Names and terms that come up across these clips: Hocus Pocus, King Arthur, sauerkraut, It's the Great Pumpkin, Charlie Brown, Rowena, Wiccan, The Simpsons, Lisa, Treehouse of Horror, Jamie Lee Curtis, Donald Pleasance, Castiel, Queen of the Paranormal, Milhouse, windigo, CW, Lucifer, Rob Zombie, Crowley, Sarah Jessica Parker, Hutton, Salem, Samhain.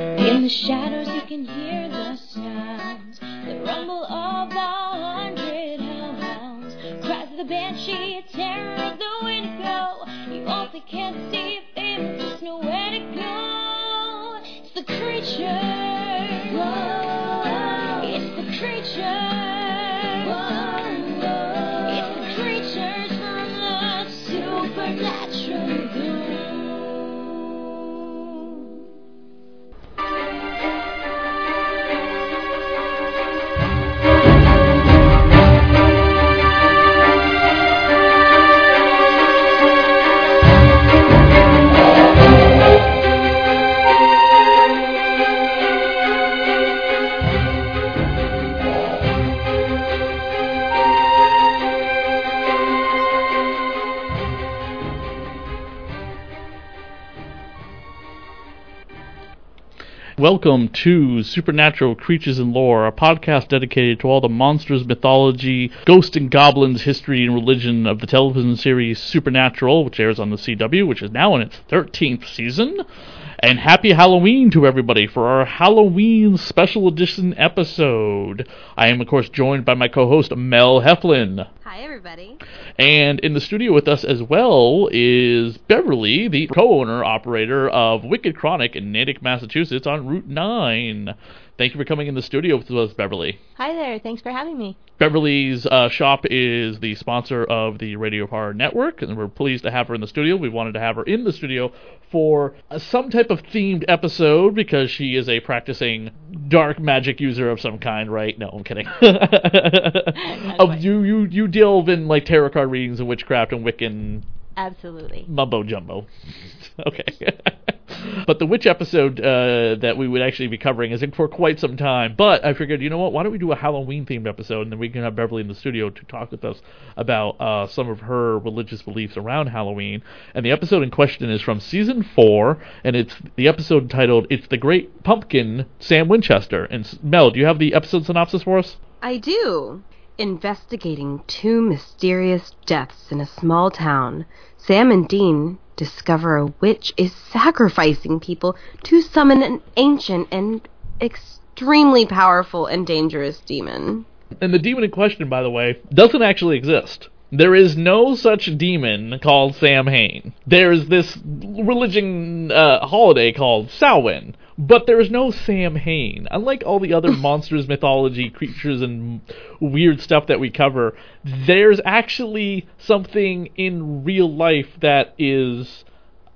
In the shadows you can hear the sounds, the rumble of 100 hellhounds, cries of the banshee, terror of the windigo. You also can't see if there's nowhere to go. It's the creature. Whoa. It's the creature. Whoa. Whoa. It's the creatures from the supernatural gloom. Welcome to Supernatural Creatures and Lore, a podcast dedicated to all the monsters, mythology, ghosts and goblins, history and religion of the television series Supernatural, which airs on the CW, which is now in its 13th season. And happy Halloween to everybody for our Halloween special edition episode. I am, of course, joined by my co-host, Mel Heflin. Hi, everybody. And in the studio with us as well is Beverly, the co-owner, operator of Wicked Chronic in Natick, Massachusetts on Route 9. Thank you for coming in the studio with us, Beverly. Hi there. Thanks for having me. Beverly's shop is the sponsor of the Radio Horror Network, and we're pleased to have her in the studio. We wanted to have her in the studio for some type of themed episode because she is a practicing dark magic user of some kind, right? No, I'm kidding. You delve in like tarot card readings and witchcraft and Wiccan. Absolutely. Mumbo jumbo. Okay. But the witch episode that we would actually be covering is in for quite some time. But I figured, you know what, why don't we do a Halloween-themed episode, and then we can have Beverly in the studio to talk with us about some of her religious beliefs around Halloween. And the episode in question is from Season 4, and it's the episode titled, It's the Great Pumpkin, Sam Winchester. And Mel, do you have the episode synopsis for us? I do. Investigating two mysterious deaths in a small town, Sam and Dean discover a witch is sacrificing people to summon an ancient and extremely powerful and dangerous demon. And the demon in question, by the way, doesn't actually exist. There is no such demon called Samhain. There is this religion holiday called Samhain, but there is no Samhain. Unlike all the other monsters, mythology, creatures, and weird stuff that we cover, there's actually something in real life that is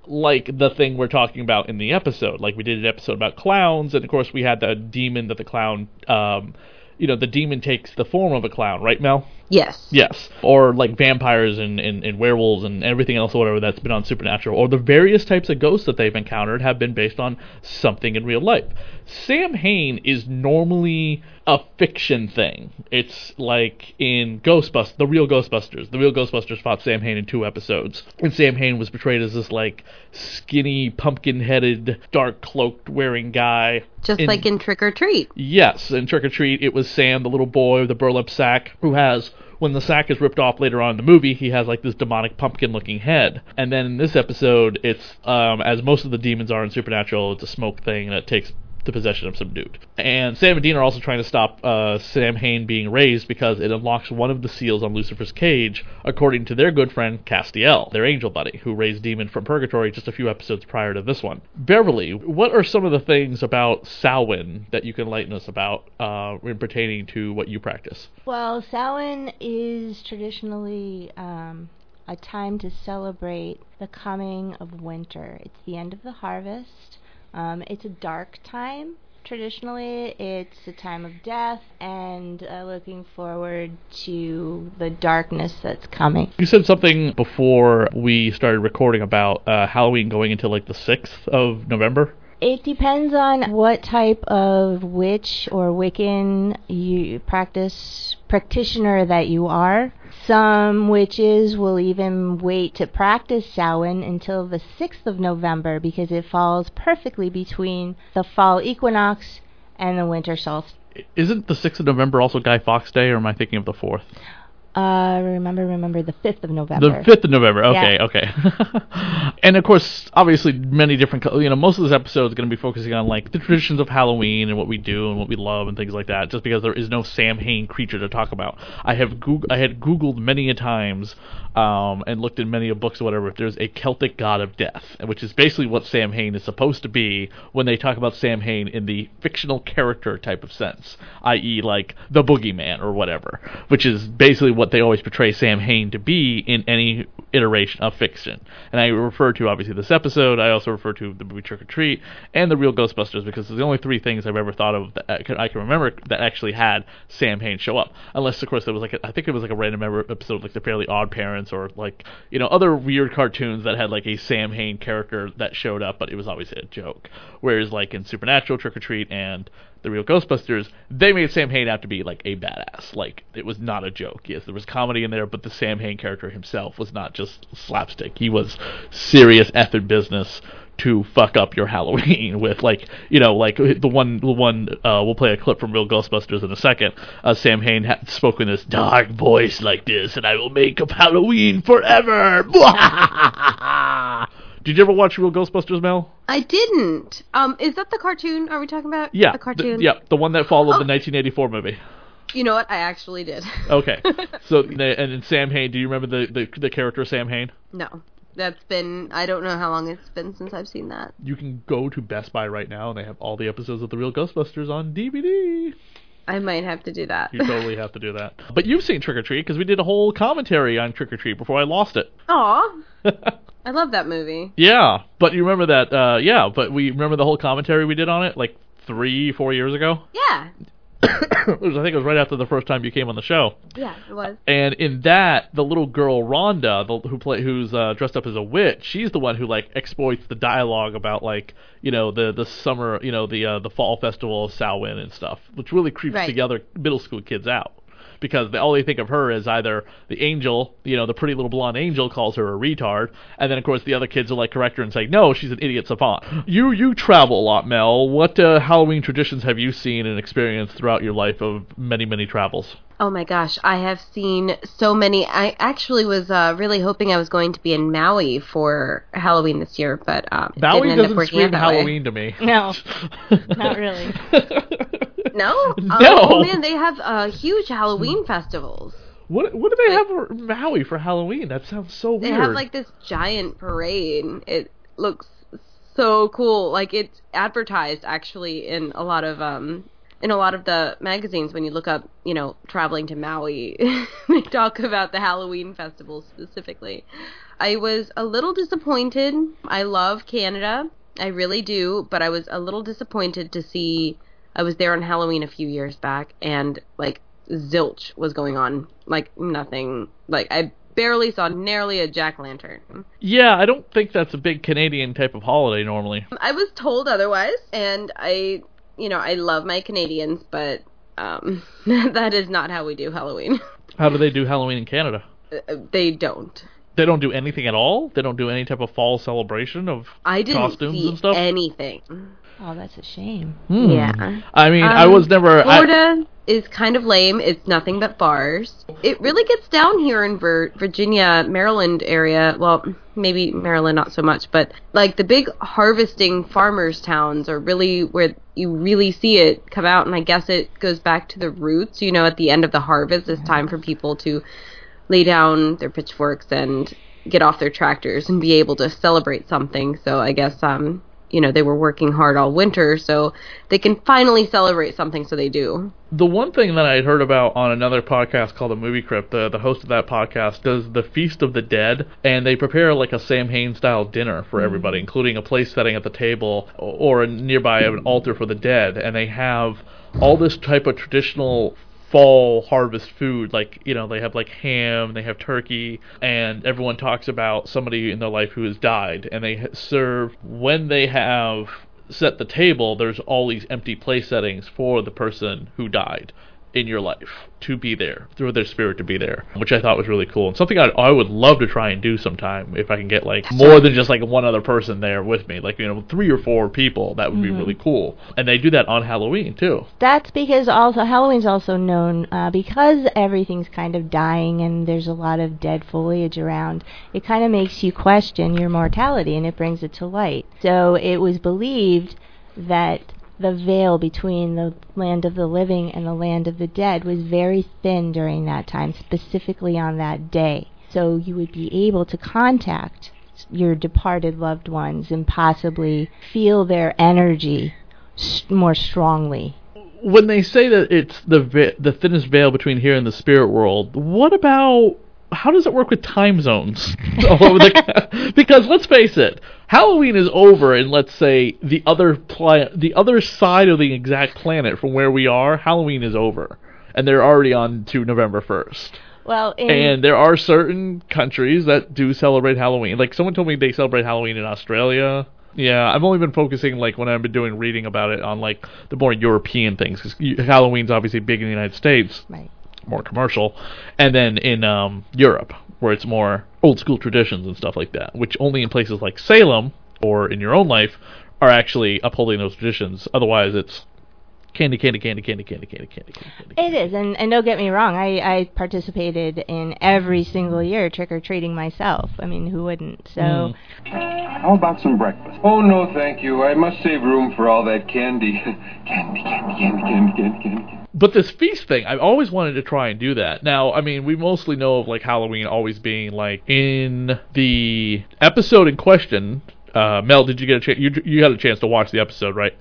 like the thing we're talking about in the episode. Like we did an episode about clowns, and of course we had the demon that the clown... the demon takes the form of a clown, right, Mel? Yes. Yes. Or, like, vampires and werewolves and everything else or whatever that's been on Supernatural. Or the various types of ghosts that they've encountered have been based on something in real life. Samhain is normally a fiction thing. It's like in Ghostbusters, the real Ghostbusters. The real Ghostbusters fought Samhain in 2 episodes. And Samhain was portrayed as this, like, skinny, pumpkin-headed, dark-cloaked-wearing guy. Just like in Trick or Treat. Yes, in Trick or Treat, it was Sam, the little boy with the burlap sack, who has... When the sack is ripped off later on in the movie, he has like this demonic pumpkin-looking head. And then in this episode, it's, as most of the demons are in Supernatural, it's a smoke thing and it takes the possession of some dude. And Sam and Dean are also trying to stop Samhain being raised because it unlocks one of the seals on Lucifer's cage, according to their good friend Castiel, their angel buddy, who raised Demon from Purgatory just a few episodes prior to this one. Beverly, what are some of the things about Samhain that you can enlighten us about in pertaining to what you practice? Well, Samhain is traditionally a time to celebrate the coming of winter. It's the end of the harvest. It's a dark time. Traditionally, it's a time of death and looking forward to the darkness that's coming. You said something before we started recording about Halloween going into like the 6th of November. It depends on what type of witch or Wiccan practitioner that you are. Some witches will even wait to practice Samhain until the 6th of November because it falls perfectly between the fall equinox and the winter solstice. Isn't the 6th of November also Guy Fawkes Day, or am I thinking of the 4th? Remember the 5th of November. The 5th of November. Okay, yeah. Okay. And, of course, obviously, many different... most of this episode is going to be focusing on, the traditions of Halloween and what we do and what we love and things like that, just because there is no Samhain creature to talk about. I had Googled many a times and looked in many a books or whatever if there's a Celtic god of death, which is basically what Samhain is supposed to be when they talk about Samhain in the fictional character type of sense, i.e., the boogeyman or whatever, which is basically what they always portray Samhain to be in any iteration of fiction. And I refer to, obviously, this episode. I also refer to the movie Trick or Treat and the real Ghostbusters because they're the only three things I've ever thought of that I can remember that actually had Samhain show up. Unless, of course, there was I think it was a random episode the Fairly Odd Parents or other weird cartoons that had a Samhain character that showed up, but it was always a joke. Whereas in Supernatural, Trick or Treat, and the real Ghostbusters, they made Samhain out to be a badass. It was not a joke. Yes, there was comedy in there, but the Samhain character himself was not just slapstick. He was serious effing business to fuck up your Halloween with, the one we'll play a clip from real Ghostbusters in a second. Samhain spoke in this dark voice like this, and I will make up Halloween forever. Did you ever watch real Ghostbusters, Mel? I didn't. Is that the cartoon? Are we talking about? Yeah, the cartoon. The one that followed the 1984 movie. You know what? I actually did. Okay. So, and in Samhain, do you remember the character Samhain? No. That's been, I don't know how long it's been since I've seen that. You can go to Best Buy right now, and they have all the episodes of The Real Ghostbusters on DVD. I might have to do that. You totally have to do that. But you've seen Trick or Treat, because we did a whole commentary on Trick or Treat before I lost it. Aw. I love that movie. Yeah, but you remember that, but we remember the whole commentary we did on it, 3-4 years ago? Yeah. I think it was right after the first time you came on the show. Yeah, it was. And in that, the little girl Rhonda, who's dressed up as a witch, she's the one who exploits the dialogue about the summer, the fall festival of Samhain and stuff, which really creeps together middle school kids out. Because all they think of her is either the angel, the pretty little blonde angel calls her a retard, and then, of course, the other kids will, correct her and say, no, she's an idiot savant. You travel a lot, Mel. What Halloween traditions have you seen and experienced throughout your life of many, many travels? Oh, my gosh. I have seen so many. I actually was really hoping I was going to be in Maui for Halloween this year, but Maui didn't doesn't scream Halloween to me. No, not really. No? No! Oh, man, they have huge Halloween festivals. What do they have for Maui for Halloween? That sounds so weird. They have, this giant parade. It looks so cool. It's advertised, actually, in a lot of... in a lot of the magazines, when you look up, traveling to Maui, they talk about the Halloween festival specifically. I was a little disappointed. I love Canada. I really do. But I was a little disappointed to see... I was there on Halloween a few years back, and, zilch was going on. Nothing. I barely saw nearly a jack-o'-lantern. Yeah, I don't think that's a big Canadian type of holiday normally. I was told otherwise, and I love my Canadians, but that is not how we do Halloween. How do they do Halloween in Canada? They don't. They don't do anything at all? They don't do any type of fall celebration of costumes and stuff? I didn't see anything. Oh, that's a shame. Yeah. I mean, I was never... Florida is kind of lame. It's nothing but bars. It really gets down here in Virginia, Maryland area. Well, maybe Maryland not so much, but the big harvesting farmers' towns are really where you really see it come out, and I guess it goes back to the roots. At the end of the harvest, it's time for people to lay down their pitchforks and get off their tractors and be able to celebrate something. So I guess... they were working hard all winter, so they can finally celebrate something, so they do. The one thing that I had heard about on another podcast called The Movie Crypt, the host of that podcast does the Feast of the Dead, and they prepare a Samhain-style dinner for everybody, including a place setting at the table or nearby an altar for the dead, and they have all this type of traditional fall harvest food, they have ham, they have turkey, and everyone talks about somebody in their life who has died, and they serve, when they have set the table, there's all these empty place settings for the person who died. in your life to be there, through their spirit to be there, which I thought was really cool, and something I would love to try and do sometime if I can get like more than just like one other person there with me, like, you know, 3 or 4 people. That would be really cool. And they do that on Halloween too. That's because also Halloween's also known because everything's kind of dying and there's a lot of dead foliage around. It kind of makes you question your mortality and it brings it to light. So it was believed that the veil between the land of the living and the land of the dead was very thin during that time, specifically on that day. So you would be able to contact your departed loved ones and possibly feel their energy more strongly. When they say that it's the thinnest veil between here and the spirit world, what about... how does it work with time zones? Because let's face it, Halloween is over in, let's say, the other side of the exact planet from where we are. Halloween is over, and they're already on to November 1st. Well, and there are certain countries that do celebrate Halloween. Like someone told me they celebrate Halloween in Australia. Yeah, I've only been focusing, like, when I've been doing reading about it on, like, the more European things, because Halloween's obviously big in the United States. Right. More commercial, and then in Europe, where it's more old school traditions and stuff like that, which only in places like Salem or in your own life are actually upholding those traditions. Otherwise it's candy. It is, and don't get me wrong, I participated in every single year trick or treating myself. I mean, who wouldn't? So how about some breakfast? Oh no, thank you. I must save room for all that candy. Candy. But this feast thing, I've always wanted to try and do that. Now, I mean, we mostly know of, like, Halloween always being, like, in the episode in question. Mel, did you get a chance? You had a chance to watch the episode, right?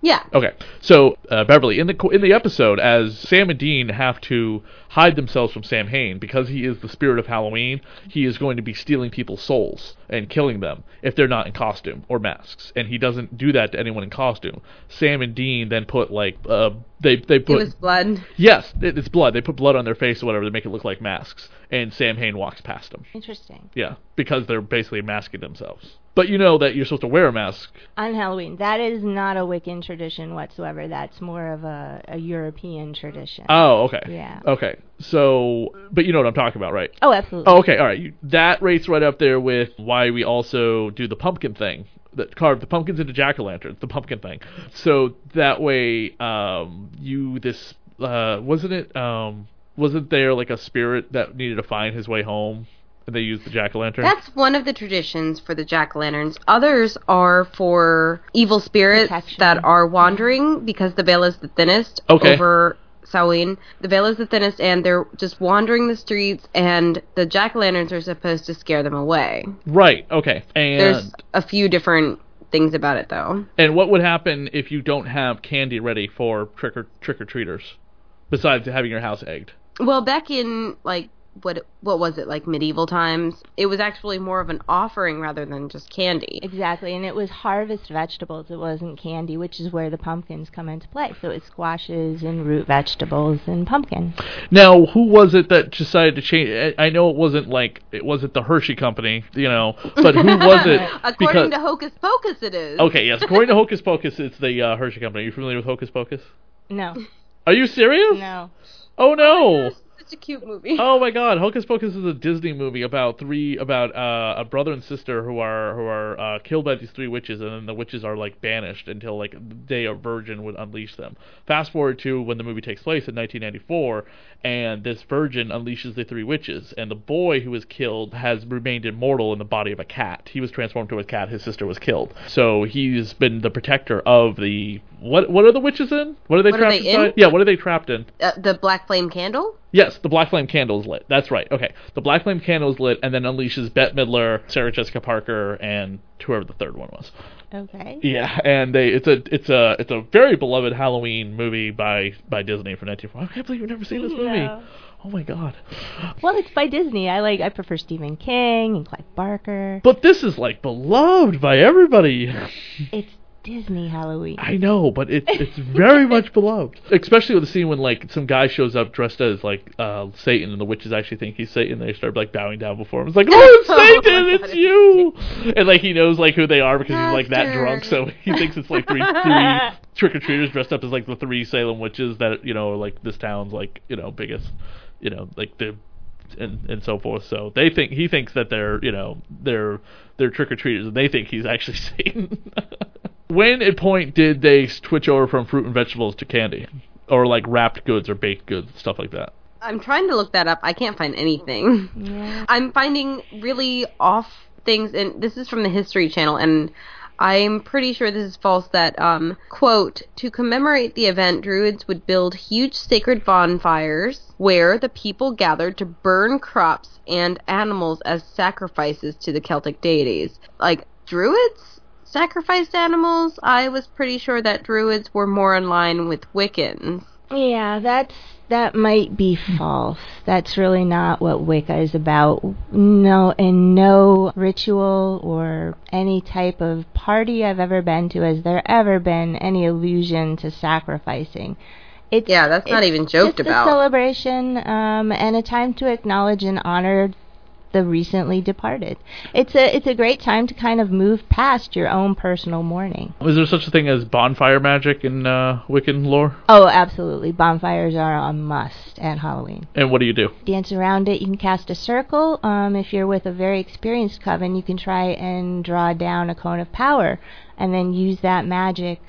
Yeah. Okay. So, Beverly, in the episode, as Sam and Dean have to hide themselves from Samhain, because he is the spirit of Halloween, he is going to be stealing people's souls and killing them if they're not in costume or masks. And he doesn't do that to anyone in costume. Sam and Dean then put, like, they put... It was blood. Yes, it's blood. They put blood on their face or whatever to make it look like masks. And Samhain walks past them. Interesting. Yeah, because they're basically masking themselves. But you know that you're supposed to wear a mask on Halloween. That is not a Wiccan tradition whatsoever. That's more of a European tradition. Oh, okay. Yeah. Okay. So, but you know what I'm talking about, right? Oh, absolutely. Oh, okay. All right. That rates right up there with why we also do the pumpkin thing. That carve the pumpkins into jack-o'-lanterns. The pumpkin thing. So that way, wasn't there like a spirit that needed to find his way home? They use the jack-o'-lantern? That's one of the traditions for the jack-o'-lanterns. Others are for evil spirits that are wandering, because the veil is the thinnest over Samhain. The veil is the thinnest, and they're just wandering the streets, and the jack-o'-lanterns are supposed to scare them away. Right, okay. And there's a few different things about it, though. And what would happen if you don't have candy ready for trick-or-treaters, besides having your house egged? Well, back in, like, what was it, like medieval times? It was actually more of an offering rather than just candy. Exactly, and it was harvest vegetables. It wasn't candy, which is where the pumpkins come into play. So it's squashes and root vegetables and pumpkin. Now, who was it that decided to change? I know it wasn't the Hershey Company, you know, but who was it? According to Hocus Pocus, it is. Okay, yes, according to Hocus Pocus, it's the Hershey Company. Are you familiar with Hocus Pocus? No. Are you serious? No. Oh no. It's a cute movie. Oh my God, Hocus Pocus is a Disney movie about a brother and sister who are killed by these 3 witches, and then the witches are like banished until like the day a virgin would unleash them. Fast forward to when the movie takes place in 1994, and this virgin unleashes the 3 witches, and the boy who was killed has remained immortal in the body of a cat. He was transformed to a cat. His sister was killed, so he's been the protector of the what are the witches in? What are they trapped in? The black flame candle. Yes, the black flame candle is lit. That's right. Okay. The black flame candle is lit and then unleashes Bette Midler, Sarah Jessica Parker, and whoever the third one was. Okay. Yeah, and it's a very beloved Halloween movie by Disney from 1940. I can't believe you've never seen this movie. No. Oh my God. Well, it's by Disney. I prefer Stephen King and Clive Barker. But this is like beloved by everybody. It's Disney Halloween. I know, but it's very much beloved. Especially with the scene when, like, some guy shows up dressed as, like, Satan, and the witches actually think he's Satan, and they start, like, bowing down before him. It's like, oh, it's Satan! Oh, it's you! And, like, he knows, like, who they are because he's, like, that drunk, so he thinks it's, like, three trick-or-treaters dressed up as, like, the three Salem witches that, you know, are, like, this town's, like, you know, biggest, you know, like, the... And so forth. So they think he thinks that they're, you know, they're trick or treaters, and they think he's actually Satan. When at point did they switch over from fruit and vegetables to candy, or like wrapped goods or baked goods, stuff like that? I'm trying to look that up. I can't find anything. Yeah. I'm finding really off things, and this is from the History Channel, and I'm pretty sure this is false, that, quote, to commemorate the event, druids would build huge sacred bonfires where the people gathered to burn crops and animals as sacrifices to the Celtic deities. Like, druids sacrificed animals? I was pretty sure that druids were more in line with Wiccans. Yeah, that might be false. That's really not what Wicca is about. No, and no ritual or any type of party I've ever been to has there ever been any allusion to sacrificing. That's not even joked about. It's a celebration and a time to acknowledge and honor the recently departed. It's a great time to kind of move past your own personal mourning. Is there such a thing as bonfire magic in Wiccan lore? Oh, absolutely. Bonfires are a must at Halloween. And what do you do? Dance around it. You can cast a circle. If you're with a very experienced coven, you can try and draw down a cone of power and then use that magic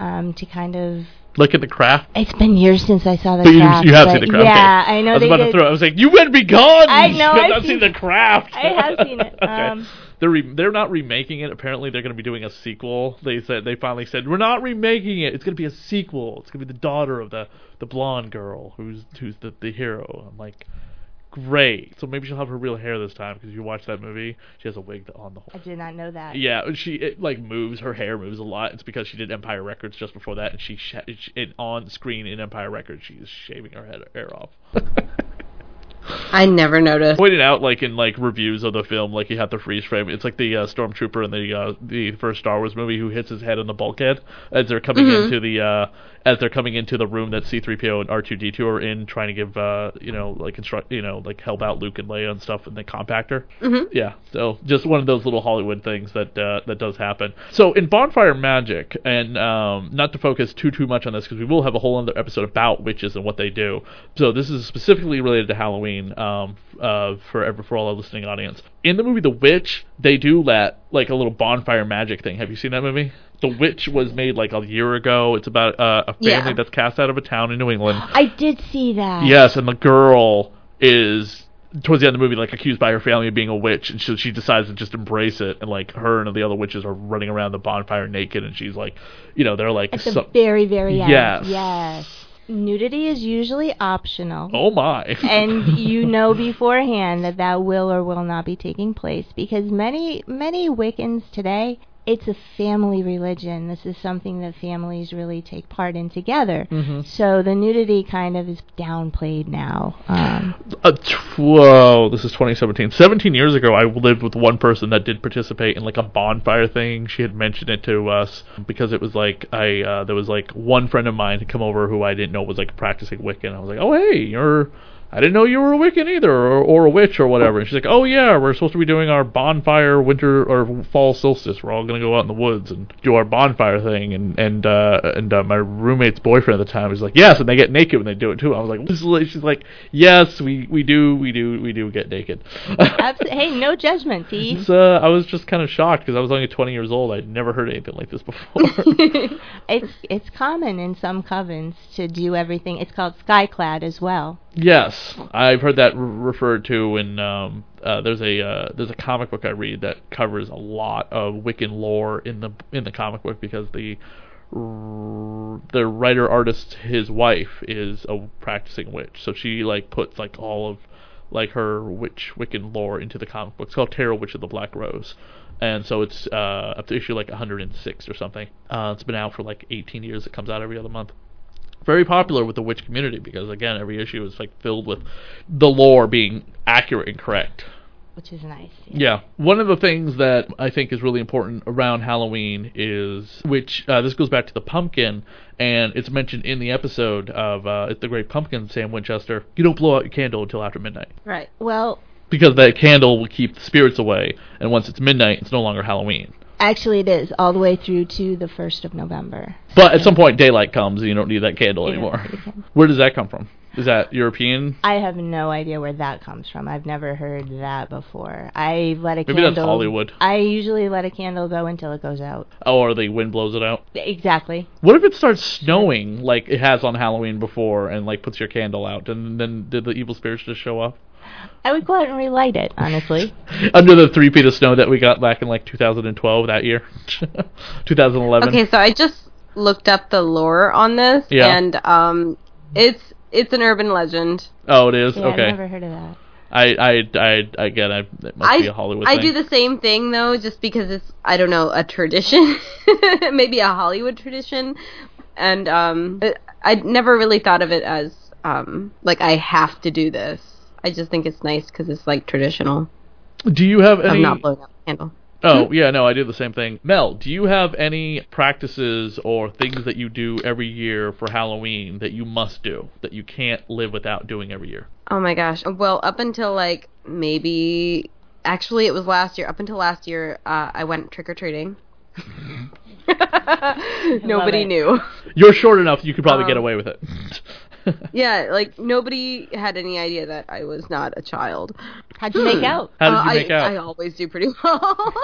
to kind of... Like in The Craft? It's been years since I saw The Craft. You have seen The Craft. Yeah, okay. I know they did. I was about to throw it. I was like, you better be gone! I know, I've seen The Craft! I have seen it. Okay. They're not remaking it. Apparently, they're going to be doing a sequel. They finally said, we're not remaking it. It's going to be a sequel. It's going to be the daughter of the blonde girl who's the hero. I'm like... Great. So maybe she'll have her real hair this time, because if you watch that movie, she has a wig on the whole. I did not know that. Yeah, moves. Her hair moves a lot. It's because she did Empire Records just before that, and she on screen in Empire Records, she's shaving her hair off. I never noticed. Pointed out, like, in, like, reviews of the film, like, you have the freeze frame. It's like the stormtrooper in the first Star Wars movie who hits his head on the bulkhead as they're coming into the room that C-3PO and R2-D2 are in, trying to give help out Luke and Leia and stuff in the compactor. Mm-hmm. Yeah, so just one of those little Hollywood things that does happen. So in Bonfire Magic, and not to focus too much on this, because we will have a whole other episode about witches and what they do. So this is specifically related to Halloween. For all our listening audience. In the movie The Witch, they do that, like, a little bonfire magic thing. Have you seen that movie? The Witch was made, like, a year ago. It's about a family that's cast out of a town in New England. I did see that. Yes, and the girl is... towards the end of the movie, like, accused by her family of being a witch, and so she decides to just embrace it, and, like, her and the other witches are running around the bonfire naked, and she's like, you know, they're like... At the very, very end. Yes. Nudity is usually optional. Oh, my. And you know beforehand that will or will not be taking place, because many, many Wiccans today, it's a family religion. This is something that families really take part in together. Mm-hmm. So the nudity kind of is downplayed now. Whoa, this is 2017. 17 years ago, I lived with one person that did participate in, like, a bonfire thing. She had mentioned it to us because it was like there was, like, one friend of mine had come over who I didn't know was, like, practicing Wiccan. I was like, oh, hey, I didn't know you were a Wiccan either, or a witch, or whatever. And she's like, oh, yeah, we're supposed to be doing our bonfire winter or fall solstice. We're all going to go out in the woods and do our bonfire thing. And my roommate's boyfriend at the time was like, yes, and they get naked when they do it, too. I was like, she's like, yes, we do get naked. Hey, no judgment, T. I was just kind of shocked, because I was only 20 years old. I'd never heard anything like this before. It's common in some covens to do everything. It's called skyclad as well. Yes, I've heard that referred to in there's a comic book I read that covers a lot of Wiccan lore in the comic book, because the writer artist, his wife, is a practicing witch, so she, like, puts, like, all of, like, her Wiccan lore into the comic book. It's called Tarot Witch of the Black Rose. And so it's up to issue, like, 106 or something. It's been out for, like, 18 years. It comes out every other month. Very popular with the witch community, because, again, every issue is, like, filled with the lore being accurate and correct. which is nice. Yeah. One of the things that I think is really important around Halloween is, which this goes back to the pumpkin, and it's mentioned in the episode of The Great Pumpkin, Sam Winchester, you don't blow out your candle until after midnight. Right. Well, because that candle will keep the spirits away, and once it's midnight, it's no longer Halloween. Actually, it is, all the way through to the 1st of November. But at some point, daylight comes, and you don't need that candle anymore. Where does that come from? Is that European? I have no idea where that comes from. I've never heard that before. I let a candle... Maybe that's Hollywood. I usually let a candle go until it goes out. Oh, or the wind blows it out? Exactly. What if it starts snowing like it has on Halloween before and like puts your candle out, and then did the evil spirits just show up? I would go out and relight it, honestly. Under the 3 feet of snow that we got back in, 2012, that year. 2011. Okay, so I just looked up the lore on this, and it's an urban legend. Oh, it is? Yeah, okay. I've never heard of that. It must be a Hollywood thing. I do the same thing, though, just because it's, I don't know, a tradition. Maybe a Hollywood tradition. And I never really thought of it as, I have to do this. I just think it's nice because it's, traditional. Do you have any... I'm not blowing out the candle. Oh, yeah, no, I do the same thing. Mel, do you have any practices or things that you do every year for Halloween that you must do, that you can't live without doing every year? Oh, my gosh. Well, up until, maybe... Actually, it was last year. Up until last year, I went trick-or-treating. Nobody knew. You're short enough, you could probably get away with it. Yeah, nobody had any idea that I was not a child. How'd you make out? How did you make out? I always do pretty well.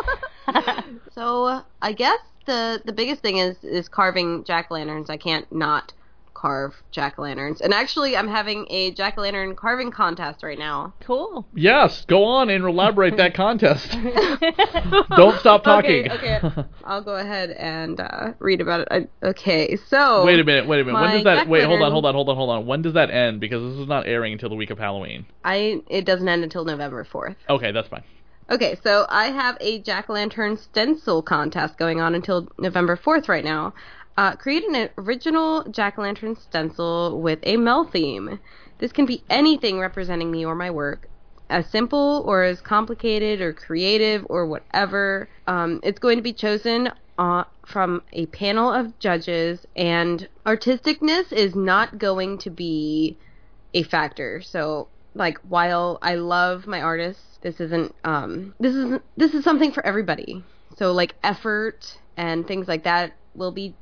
So I guess the biggest thing is carving jack-o'-lanterns. I can't not carve jack-o'-lanterns. And actually, I'm having a jack-o'-lantern carving contest right now. Cool. Yes, go on and elaborate that contest. Don't stop talking. Okay. I'll go ahead and read about it. So... Wait a minute. When does that... Wait, hold on. When does that end? Because this is not airing until the week of Halloween. It doesn't end until November 4th. Okay, that's fine. Okay, so I have a jack-o'-lantern stencil contest going on until November 4th right now. Create an original jack-o'-lantern stencil with a Mel theme. This can be anything representing me or my work, as simple or as complicated or creative or whatever. It's going to be chosen from a panel of judges, and artisticness is not going to be a factor. So, while I love my artists, this is something for everybody. So, effort and things like that will be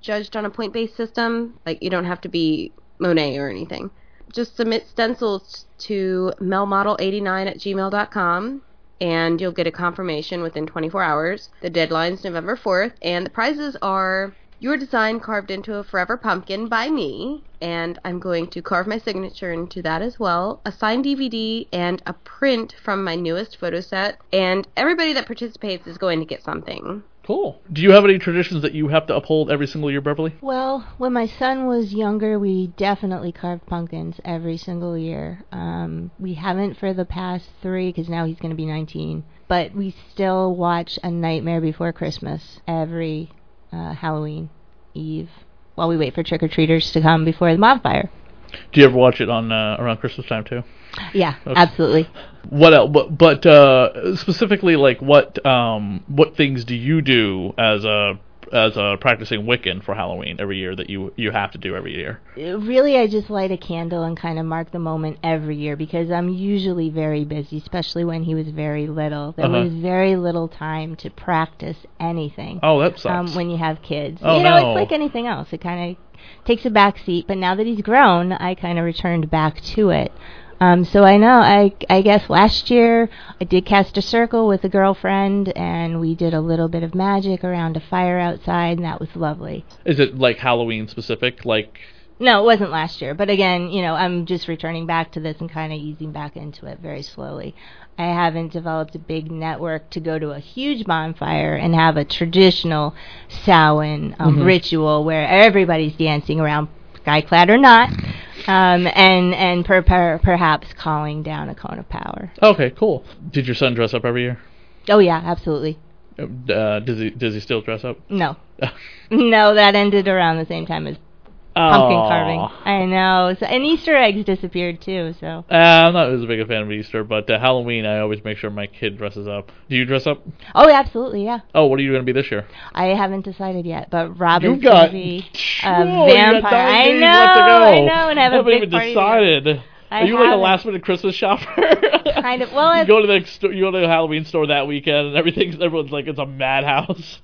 judged on a point-based system. You don't have to be Monet or anything. Just submit stencils to melmodel89@gmail.com, and you'll get a confirmation within 24 hours. The deadline's November 4th, and the prizes are your design carved into a forever pumpkin by me, and I'm going to carve my signature into that as well, a signed DVD, and a print from my newest photo set, and everybody that participates is going to get something. Cool. Do you have any traditions that you have to uphold every single year, Beverly? Well, when my son was younger, we definitely carved pumpkins every single year. We haven't for the past 3, because now he's going to be 19. But we still watch A Nightmare Before Christmas every Halloween Eve while we wait for trick-or-treaters to come before the bonfire. Do you ever watch it on around Christmas time, too? Yeah, okay. Absolutely. What else? But specifically, what things do you do as a practicing Wiccan for Halloween every year that you have to do every year? Really, I just light a candle and kind of mark the moment every year, because I'm usually very busy, especially when he was very little. There was very little time to practice anything. Oh, that sucks. When you have kids. Oh, no. It's like anything else. It kind of takes a back seat, but now that he's grown, I kind of returned back to it. So I know, I guess last year I did cast a circle with a girlfriend, and we did a little bit of magic around a fire outside, and that was lovely. Is it Halloween specific? No, it wasn't last year, but again, I'm just returning back to this and kind of easing back into it very slowly. I haven't developed a big network to go to a huge bonfire and have a traditional Samhain ritual where everybody's dancing around, sky-clad or not, and perhaps calling down a cone of power. Okay, cool. Did your son dress up every year? Oh, yeah, absolutely. Does he still dress up? No. No, that ended around the same time as pumpkin carving. I know. So, and Easter eggs disappeared too. So I'm not as big a fan of Easter, but Halloween I always make sure my kid dresses up. Do you dress up? Oh, absolutely, yeah. Oh, what are you going to be this year? I haven't decided yet, but Robin's going to be a vampire. I know. I know, and I have a big party. Decided. Are you like a last-minute Christmas shopper? Kind of. Well, you go to the Halloween store that weekend, and everyone's like, it's a madhouse.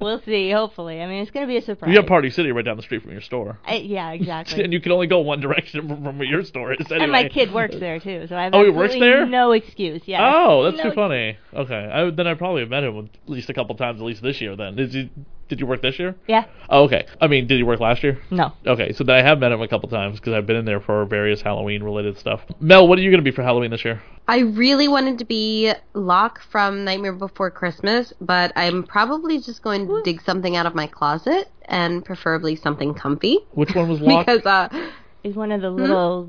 We'll see. Hopefully, I mean, it's gonna be a surprise. You have Party City right down the street from your store. Yeah, exactly. And you can only go one direction from where your store is. Anyway. And my kid works there too, so I have no excuse. Yeah. Oh, that's too funny. Okay, I probably have met him at least a couple times, at least this year. Then did you work this year? Yeah. Oh, okay. I mean, did you work last year? No. Okay, so then I have met him a couple times because I've been in there for various Halloween-related stuff. Mel, what are you going to be for Halloween this year? I really wanted to be Locke from Nightmare Before Christmas, but I'm probably just going to dig something out of my closet, and preferably something comfy. Which one was Locke? Because, he's one of the little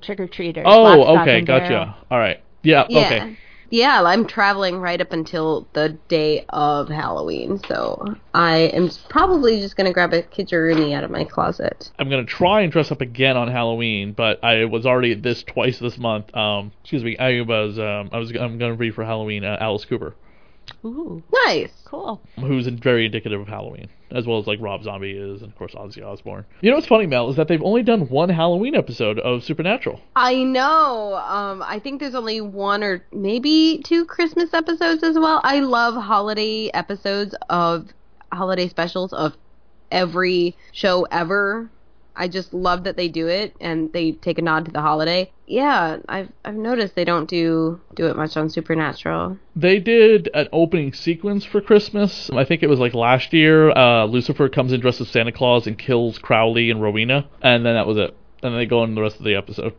trick or treaters. Oh, okay, gotcha. Barrel. All right. Yeah, okay. Yeah, I'm traveling right up until the day of Halloween, so I am probably just going to grab a kidgeroonie out of my closet. I'm going to try and dress up again on Halloween, but I was already at this twice this month. I'm going to be for Halloween Alice Cooper. Ooh, nice, cool. Who's very indicative of Halloween, as well as like Rob Zombie is, and of course Ozzy Osbourne. You know what's funny, Mel, is that they've only done one Halloween episode of Supernatural. I know. I think there's only one or maybe two Christmas episodes as well. I love holiday specials of every show ever. I just love that they do it, and they take a nod to the holiday. Yeah, I've noticed they don't do it much on Supernatural. They did an opening sequence for Christmas. I think it was like last year. Lucifer comes in dressed as Santa Claus and kills Crowley and Rowena, and then that was it. And then they go on the rest of the episode.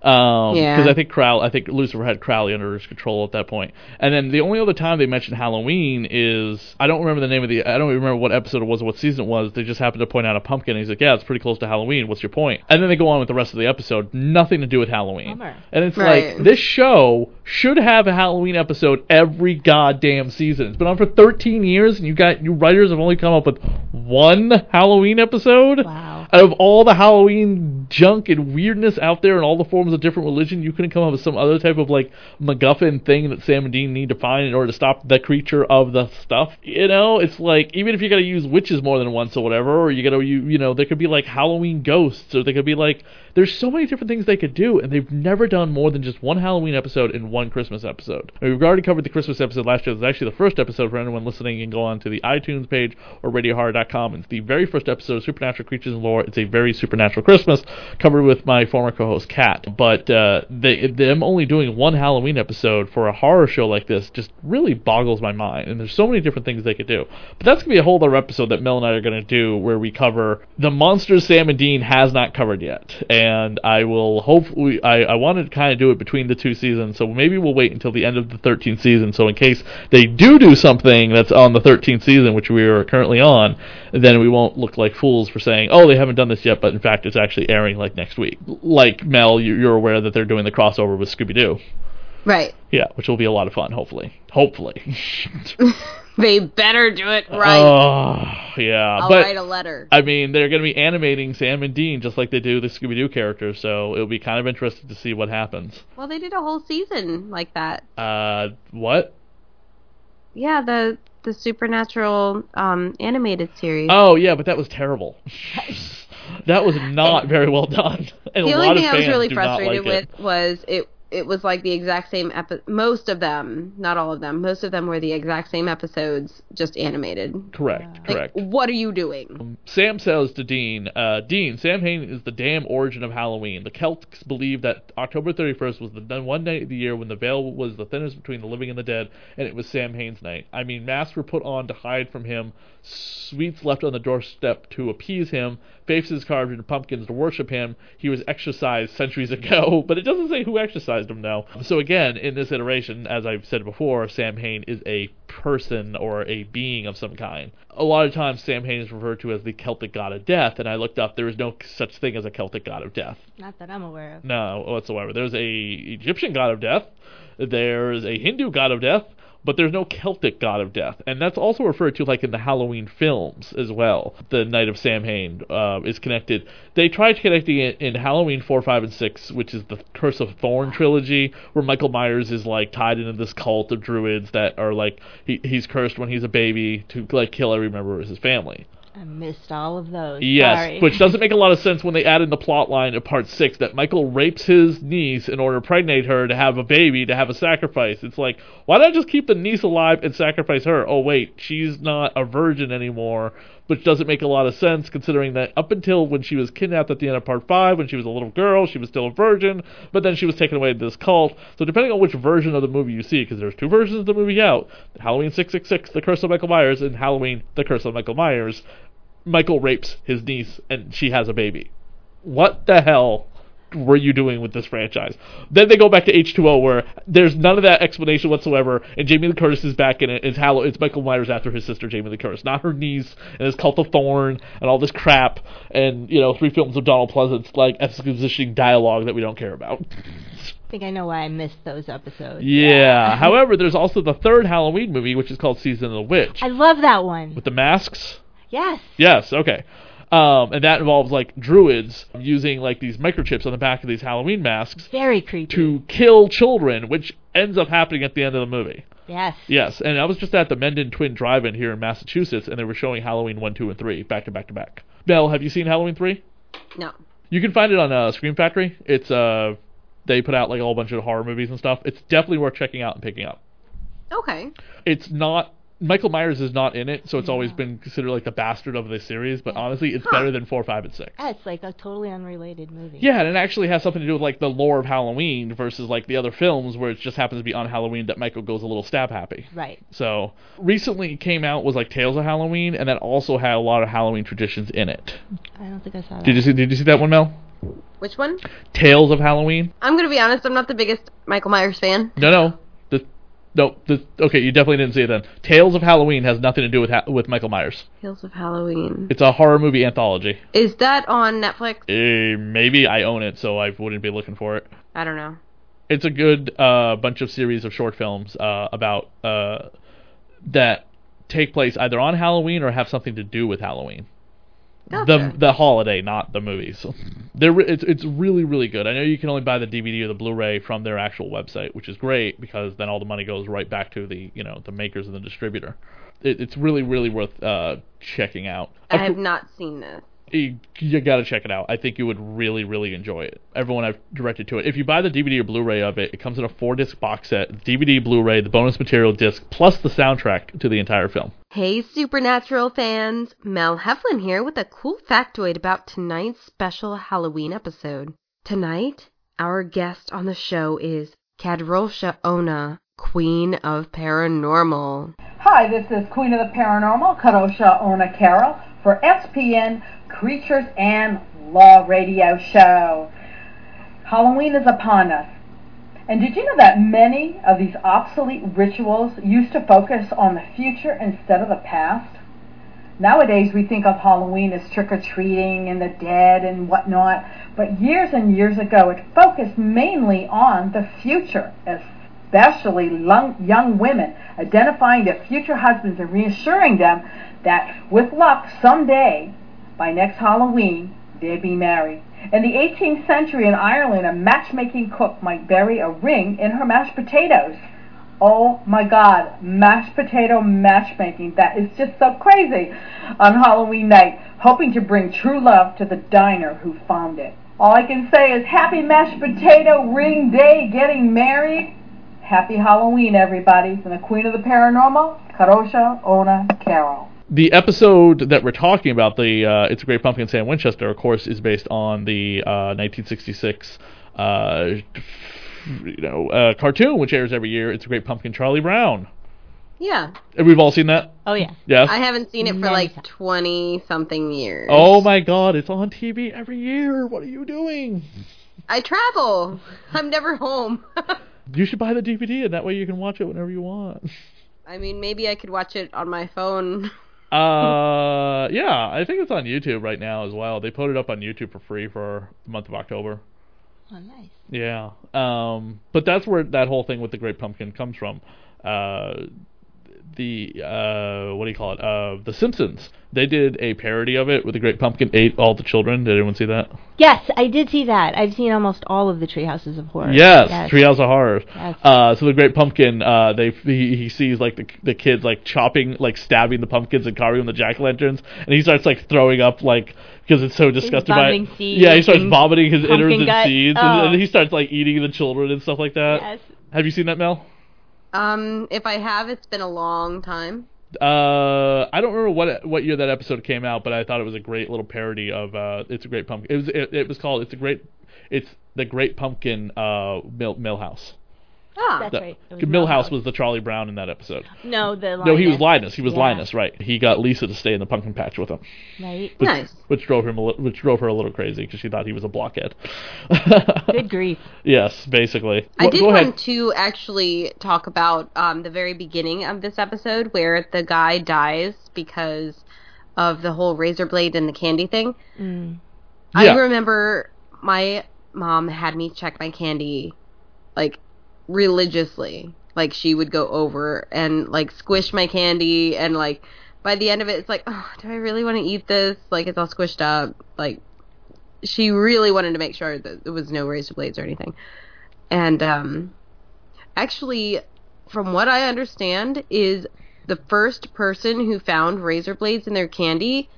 Because I think Lucifer had Crowley under his control at that point. And then the only other time they mentioned Halloween is I don't remember what episode it was or what season it was. They just happened to point out a pumpkin, and he's like, yeah, it's pretty close to Halloween, what's your point? And then they go on with the rest of the episode, nothing to do with Halloween. Hummer. And it's like, this show should have a Halloween episode every goddamn season. It's been on for 13 years, and you writers have only come up with one Halloween episode? Wow. Out of all the Halloween junk and weirdness out there and all the forms of different religion, you couldn't come up with some other type of like MacGuffin thing that Sam and Dean need to find in order to stop the creature of the stuff? You know, it's like, even if you gotta use witches more than once or whatever, or you know, there could be like Halloween ghosts, or there could be like, there's so many different things they could do, and they've never done more than just one Halloween episode and one Christmas episode. I mean, we've already covered the Christmas episode last year. It was actually the first episode. For anyone listening, you can go on to the iTunes page or RadioHorror.com. It's the very first episode of Supernatural Creatures and Lore. It's a very supernatural Christmas, covered with my former co-host, Kat. But them only doing one Halloween episode for a horror show like this just really boggles my mind. And there's so many different things they could do. But that's going to be a whole other episode that Mel and I are going to do, where we cover the monsters Sam and Dean has not covered yet. And I will hopefully... I wanted to kind of do it between the two seasons, so maybe we'll wait until the end of the 13th season. So in case they do something that's on the 13th season, which we are currently on, then we won't look like fools for saying, oh, they haven't done this yet, but in fact it's actually airing like next week. Like, Mel, you're aware that they're doing the crossover with Scooby-Doo. Right. Yeah, which will be a lot of fun, hopefully. Hopefully. They better do it right. Oh, yeah. I'll write a letter. I mean, they're going to be animating Sam and Dean just like they do the Scooby-Doo characters, so it'll be kind of interesting to see what happens. Well, they did a whole season like that. What? Yeah, the Supernatural animated series. Oh, yeah, but that was terrible. That was not very well done. And the only thing I was really frustrated with was it was like the exact same most of them, not all of them, most of them were the exact same episodes, just animated. Correct. What are you doing? Sam says to Dean, Samhain is the damn origin of Halloween. The Celts believed that October 31st was the one night of the year when the veil was the thinnest between the living and the dead, and it was Samhain's night. I mean, masks were put on to hide from him, sweets left on the doorstep to appease him, faces carved into pumpkins to worship him. He was exorcised centuries ago, but it doesn't say who exorcised him now. So again, in this iteration, as I've said before, Samhain is a person or a being of some kind. A lot of times Samhain is referred to as the Celtic god of death, and I looked up, there is no such thing as a Celtic god of death. Not that I'm aware of. No, whatsoever. There's a Egyptian god of death. There's a Hindu god of death. but there's no Celtic god of death. And that's also referred to, like, in the Halloween films as well. The Night of Samhain is connected. They tried connecting it in Halloween 4, 5, and 6, which is the Curse of Thorn trilogy, where Michael Myers is, like, tied into this cult of druids that are, like, he's cursed when he's a baby to, like, kill every member of his family. I missed all of those. Yes, sorry. Which doesn't make a lot of sense when they add in the plot line of Part 6 that Michael rapes his niece in order to impregnate her to have a baby, to have a sacrifice. It's like, why not just keep the niece alive and sacrifice her? Oh, wait, she's not a virgin anymore, which doesn't make a lot of sense considering that up until when she was kidnapped at the end of Part 5, when she was a little girl, she was still a virgin, but then she was taken away to this cult. So depending on which version of the movie you see, because there's two versions of the movie out, Halloween 666, The Curse of Michael Myers, and Halloween, The Curse of Michael Myers, Michael rapes his niece, and she has a baby. What the hell were you doing with this franchise? Then they go back to H2O, where there's none of that explanation whatsoever, and Jamie Lee Curtis is back in it. It's Michael Myers after his sister, Jamie Lee Curtis, not her niece, and his Cult of Thorn, and all this crap, and, you know, 3 films of Donald Pleasance, like, expositioning dialogue that we don't care about. I think I know why I missed those episodes. Yeah. However, there's also the third Halloween movie, which is called Season of the Witch. I love that one. With the masks? Yes. Yes, okay. And that involves, like, druids using, like, these microchips on the back of these Halloween masks. Very creepy. To kill children, which ends up happening at the end of the movie. Yes. Yes, and I was just at the Mendon Twin Drive-In here in Massachusetts, and they were showing Halloween 1, 2, and 3, back to back to back. Mel, have you seen Halloween 3? No. You can find it on Scream Factory. It's, they put out, like, a whole bunch of horror movies and stuff. It's definitely worth checking out and picking up. Okay. It's not... Michael Myers is not in it, so it's always been considered like the bastard of the series, but honestly, it's better than 4, 5, and 6. Yeah, it's like a totally unrelated movie. Yeah, and it actually has something to do with like the lore of Halloween versus like the other films where it just happens to be on Halloween that Michael goes a little stab happy. Right. So, recently came out was like Tales of Halloween, and that also had a lot of Halloween traditions in it. I don't think I saw that. Did you see that one, Mel? Which one? Tales of Halloween. I'm going to be honest, I'm not the biggest Michael Myers fan. No. Okay, you definitely didn't see it then. Tales of Halloween has nothing to do with Michael Myers. Tales of Halloween. It's a horror movie anthology. Is that on Netflix? Maybe. I own it, so I wouldn't be looking for it. I don't know. It's a good bunch of series of short films about that take place either on Halloween or have something to do with Halloween. Gotcha. The holiday, not the movies. It's really, really good. I know you can only buy the DVD or the Blu-ray from their actual website, which is great because then all the money goes right back to the, you know, the makers and the distributor. It's really, really worth checking out. I have not seen this. You gotta check it out. I think you would really, really enjoy it. Everyone I've directed to it. If you buy the DVD or Blu-ray of it, it comes in a 4-disc box set, DVD, Blu-ray, the bonus material disc, plus the soundtrack to the entire film. Hey, Supernatural fans! Mel Heflin here with a cool factoid about tonight's special Halloween episode. Tonight, our guest on the show is Kadrosha Onah, Queen of Paranormal. Hi, this is Queen of the Paranormal, Kadrosha Onah Carroll, for SPN Creatures and Law Radio Show. Halloween is upon us. And did you know that many of these obsolete rituals used to focus on the future instead of the past? Nowadays we think of Halloween as trick-or-treating and the dead and whatnot, but years and years ago it focused mainly on the future, especially young women identifying their future husbands and reassuring them that with luck someday, by next Halloween, they'd be married. In the 18th century in Ireland, a matchmaking cook might bury a ring in her mashed potatoes. Oh my God, mashed potato matchmaking. That is just so crazy. On Halloween night, hoping to bring true love to the diner who found it. All I can say is happy mashed potato ring day getting married. Happy Halloween, everybody. From the Queen of the Paranormal, Kadrosha Onah Carroll. The episode that we're talking about, the It's a Great Pumpkin, Sam Winchester, of course, is based on the 1966 cartoon, which airs every year, It's a Great Pumpkin, Charlie Brown. Yeah. And we've all seen that? Oh, yeah. Yes. I haven't seen it for like 20-something years. Oh, my God. It's on TV every year. What are you doing? I travel. I'm never home. You should buy the DVD, and that way you can watch it whenever you want. I mean, maybe I could watch it on my phone. Yeah, I think it's on YouTube right now as well. They put it up on YouTube for free for the month of October. Oh, nice. Yeah. But that's where that whole thing with the Great Pumpkin comes from. The Simpsons. They did a parody of it with the Great Pumpkin ate all the children. Did anyone see that? Yes, I did see that. I've seen almost all of the Treehouses of Horror. Yes. Treehouse of Horror. Yes. So the Great Pumpkin, he sees like the kids like chopping, like stabbing the pumpkins and carving the jack-o'-lanterns, and he starts like throwing up like, because it's so disgusted by it. Seeds, yeah, he starts vomiting his innards and seeds, and he starts like eating the children and stuff like that. Yes. Have you seen that, Mel? If I have, it's been a long time. I don't remember what year that episode came out, but I thought it was a great little parody of It's a Great Pumpkin. It was called It's the Great Pumpkin Milhouse. Ah, that's right. Milhouse was the Charlie Brown in that episode. No, he was Linus. Linus, right? He got Lisa to stay in the pumpkin patch with him. Right. Nice. Which drove her a little crazy because she thought he was a blockhead. Good grief. Yes, basically. I did want to actually talk about the very beginning of this episode where the guy dies because of the whole razor blade and the candy thing. Mm. I remember my mom had me check my candy, like, religiously. Like, she would go over and like squish my candy, and like by the end of it, it's like, oh, do I really want to eat this? Like, it's all squished up. Like, she really wanted to make sure that there was no razor blades or anything. And actually, from what I understand, is the first person who found razor blades in their candy,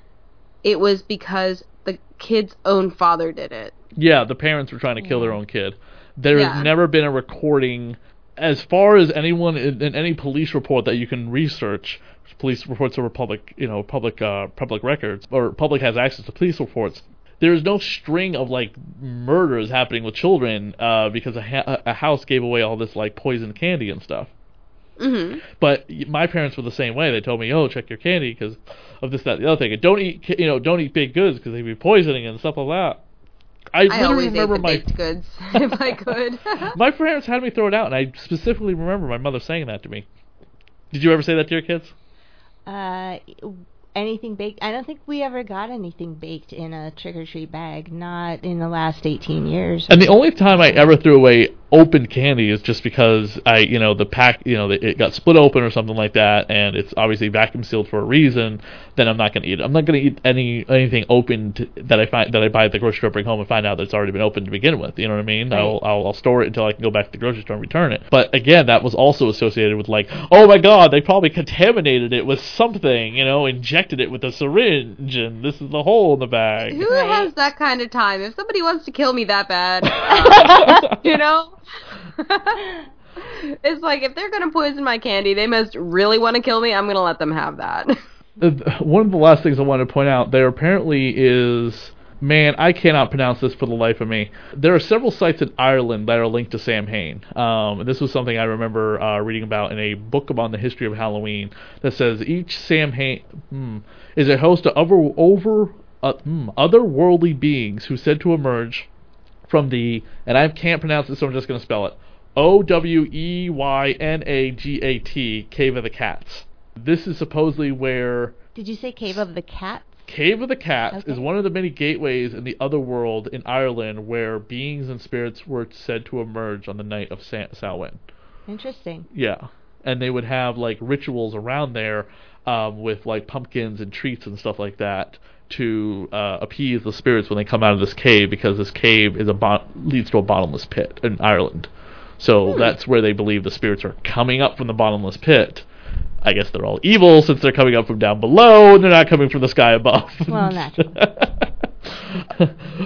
it was because the kid's own father did it. Yeah, the parents were trying to kill their own kid. There has never been a recording, as far as anyone in any police report that you can research. Police reports over public records, or public has access to police reports. There is no string of like murders happening with children because a house gave away all this like poison candy and stuff. Mm-hmm. But my parents were the same way. They told me, "Oh, check your candy because of this, that, and the other thing. And don't eat baked goods because they'd be poisoning and stuff like that." I always ate the baked goods if I could. My parents had me throw it out, and I specifically remember my mother saying that to me. Did you ever say that to your kids? Anything baked? I don't think we ever got anything baked in a Trick or Treat bag, not in the last 18 years. And the only time I ever threw away open candy is just because the pack, it got split open or something like that, and it's obviously vacuum sealed for a reason. Then I'm not going to eat it. I'm not going to eat anything open that I buy at the grocery store, bring home, and find out that it's already been opened to begin with. You know what I mean? Right. I'll store it until I can go back to the grocery store and return it. But again, that was also associated with like, oh my God, they probably contaminated it with something, injected it with a syringe, and this is the hole in the bag. Who has that kind of time? If somebody wants to kill me that bad, it's like, if they're going to poison my candy, they must really want to kill me. I'm going to let them have that. One of the last things I want to point out, there apparently is, man, I cannot pronounce this for the life of me. There are several sites in Ireland that are linked to Samhain. This was something I remember reading about in a book about the history of Halloween that says each Samhain is a host of otherworldly beings who said to emerge from the, and I can't pronounce this, so I'm just going to spell it, Oweynagaat, Cave of the Cats. This is supposedly where... Did you say Cave of the Cats? Cave of the Cats is one of the many gateways in the other world in Ireland where beings and spirits were said to emerge on the night of Samhain. Interesting. Yeah. And they would have, like, rituals around there with, like, pumpkins and treats and stuff like that, to appease the spirits when they come out of this cave, because this cave is leads to a bottomless pit in Ireland. So that's where they believe the spirits are coming up from the bottomless pit. I guess they're all evil since they're coming up from down below and they're not coming from the sky above. Well, naturally.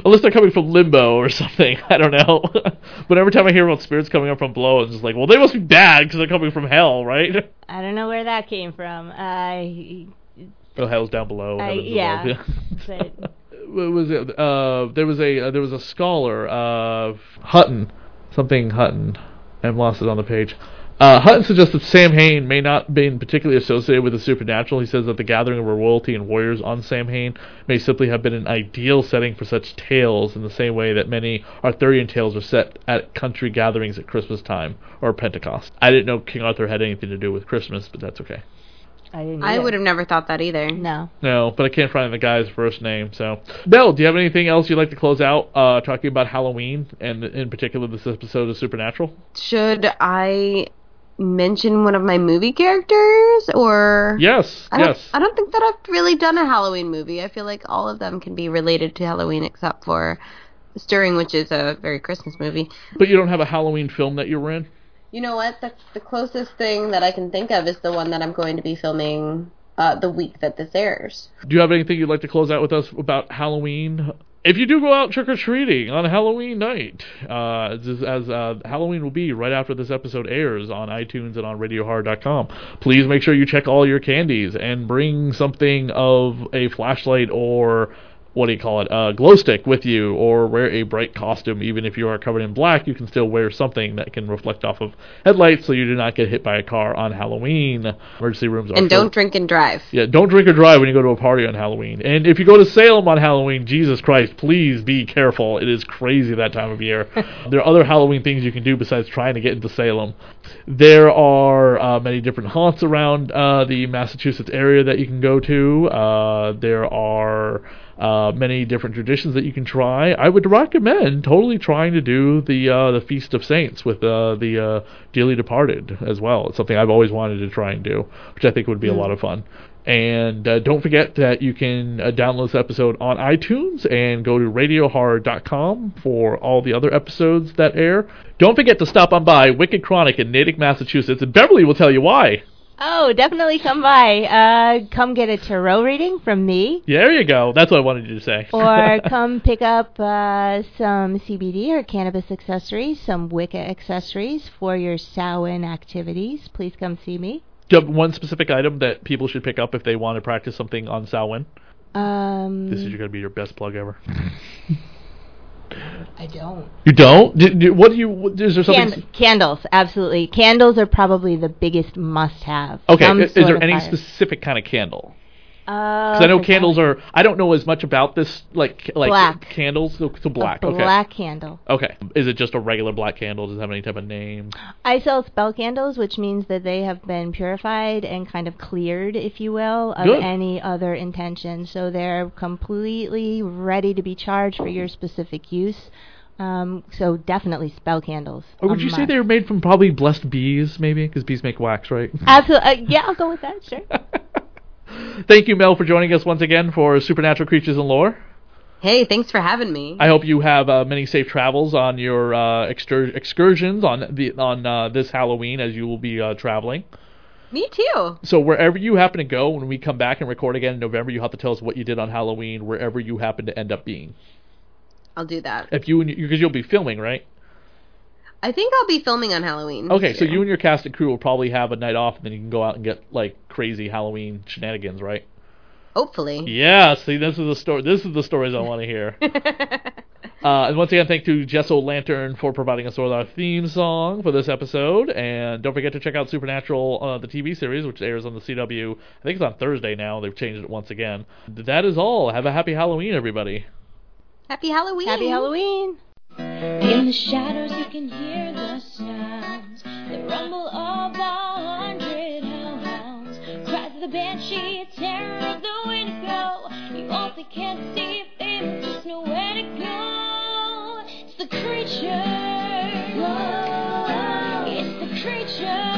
Unless they're coming from limbo or something. I don't know. But every time I hear about spirits coming up from below, it's just like, well, they must be bad because they're coming from hell, right? I don't know where that came from. Oh, hell's down below. But what was it? There was a scholar of Hutton, something Hutton. I've lost it on the page. Hutton suggests that Samhain may not have been particularly associated with the supernatural. He says that the gathering of royalty and warriors on Samhain may simply have been an ideal setting for such tales, in the same way that many Arthurian tales are set at country gatherings at Christmas time or Pentecost. I didn't know King Arthur had anything to do with Christmas, but that's okay. I would have never thought that either. No, but I can't find the guy's first name. So, Mel, do you have anything else you'd like to close out talking about Halloween and, in particular, this episode of Supernatural? Should I mention one of my movie characters, or... Yes, I don't think that I've really done a Halloween movie. I feel like all of them can be related to Halloween except for Stirring, which is a very Christmas movie. But you don't have a Halloween film that you were in? You know what? The closest thing that I can think of is the one that I'm going to be filming the week that this airs. Do you have anything you'd like to close out with us about Halloween? If you do go out trick-or-treating on Halloween night, as Halloween will be right after this episode airs on iTunes and on RadioHorror.com, please make sure you check all your candies and bring something of a flashlight or... what do you call it, glow stick with you, or wear a bright costume. Even if you are covered in black, you can still wear something that can reflect off of headlights so you do not get hit by a car on Halloween. Emergency rooms are... And don't drink and drive. Yeah, don't drink or drive when you go to a party on Halloween. And if you go to Salem on Halloween, Jesus Christ, please be careful. It is crazy that time of year. There are other Halloween things you can do besides trying to get into Salem. There are many different haunts around the Massachusetts area that you can go to. There are... many different traditions that you can try. I would recommend totally trying to do the Feast of Saints with the dearly departed as well. It's something I've always wanted to try and do, which I think would be a lot of fun. And don't forget that you can download this episode on iTunes and go to RadioHorror.com for all the other episodes that air. Don't forget to stop on by Wicked Chronic in Natick, Massachusetts, and Beverly will tell you why. Oh, definitely come by. Come get a tarot reading from me. Yeah, there you go. That's what I wanted you to say. Or come pick up some CBD or cannabis accessories, some Wicca accessories for your Samhain activities. Please come see me. Do you have one specific item that people should pick up if they want to practice something on Samhain? This is going to be your best plug ever. I don't. You don't? What do you... Is there something... Candles, absolutely. Candles are probably the biggest must-have. Okay, is there any specific kind of candle? Because I know candles are... I don't know as much about this, like black. Candles. So black, okay. Black candle. Okay. Is it just a regular black candle? Does it have any type of name? I sell spell candles, which means that they have been purified and kind of cleared, if you will, of any other intention. So they're completely ready to be charged for your specific use. So definitely spell candles. Or would you say they're made from probably blessed bees, maybe? Because bees make wax, right? Absolutely. Yeah, I'll go with that, sure. Thank you, Mel, for joining us once again for Supernatural Creatures and Lore. Hey, thanks for having me. I hope you have many safe travels on your excursions on this Halloween as you will be traveling. Me too. So wherever you happen to go, when we come back and record again in November, you have to tell us what you did on Halloween, wherever you happen to end up being. I'll do that. Because you'll be filming, right? I think I'll be filming on Halloween. Okay, so you and your cast and crew will probably have a night off, and then you can go out and get like crazy Halloween shenanigans, right? Hopefully. Yeah. See, this is the stories I want to hear. And once again, thank you to Jess O'Lantern for providing us with our theme song for this episode. And don't forget to check out Supernatural, the TV series, which airs on the CW. I think it's on Thursday now. They've changed it once again. That is all. Have a happy Halloween, everybody. Happy Halloween. Happy Halloween. In the shadows you can hear the sounds, the rumble of 100 hellhounds, cries of the banshee, terror of the windigo. You also can't see things, just nowhere to go. It's the creature. Whoa. It's the creature.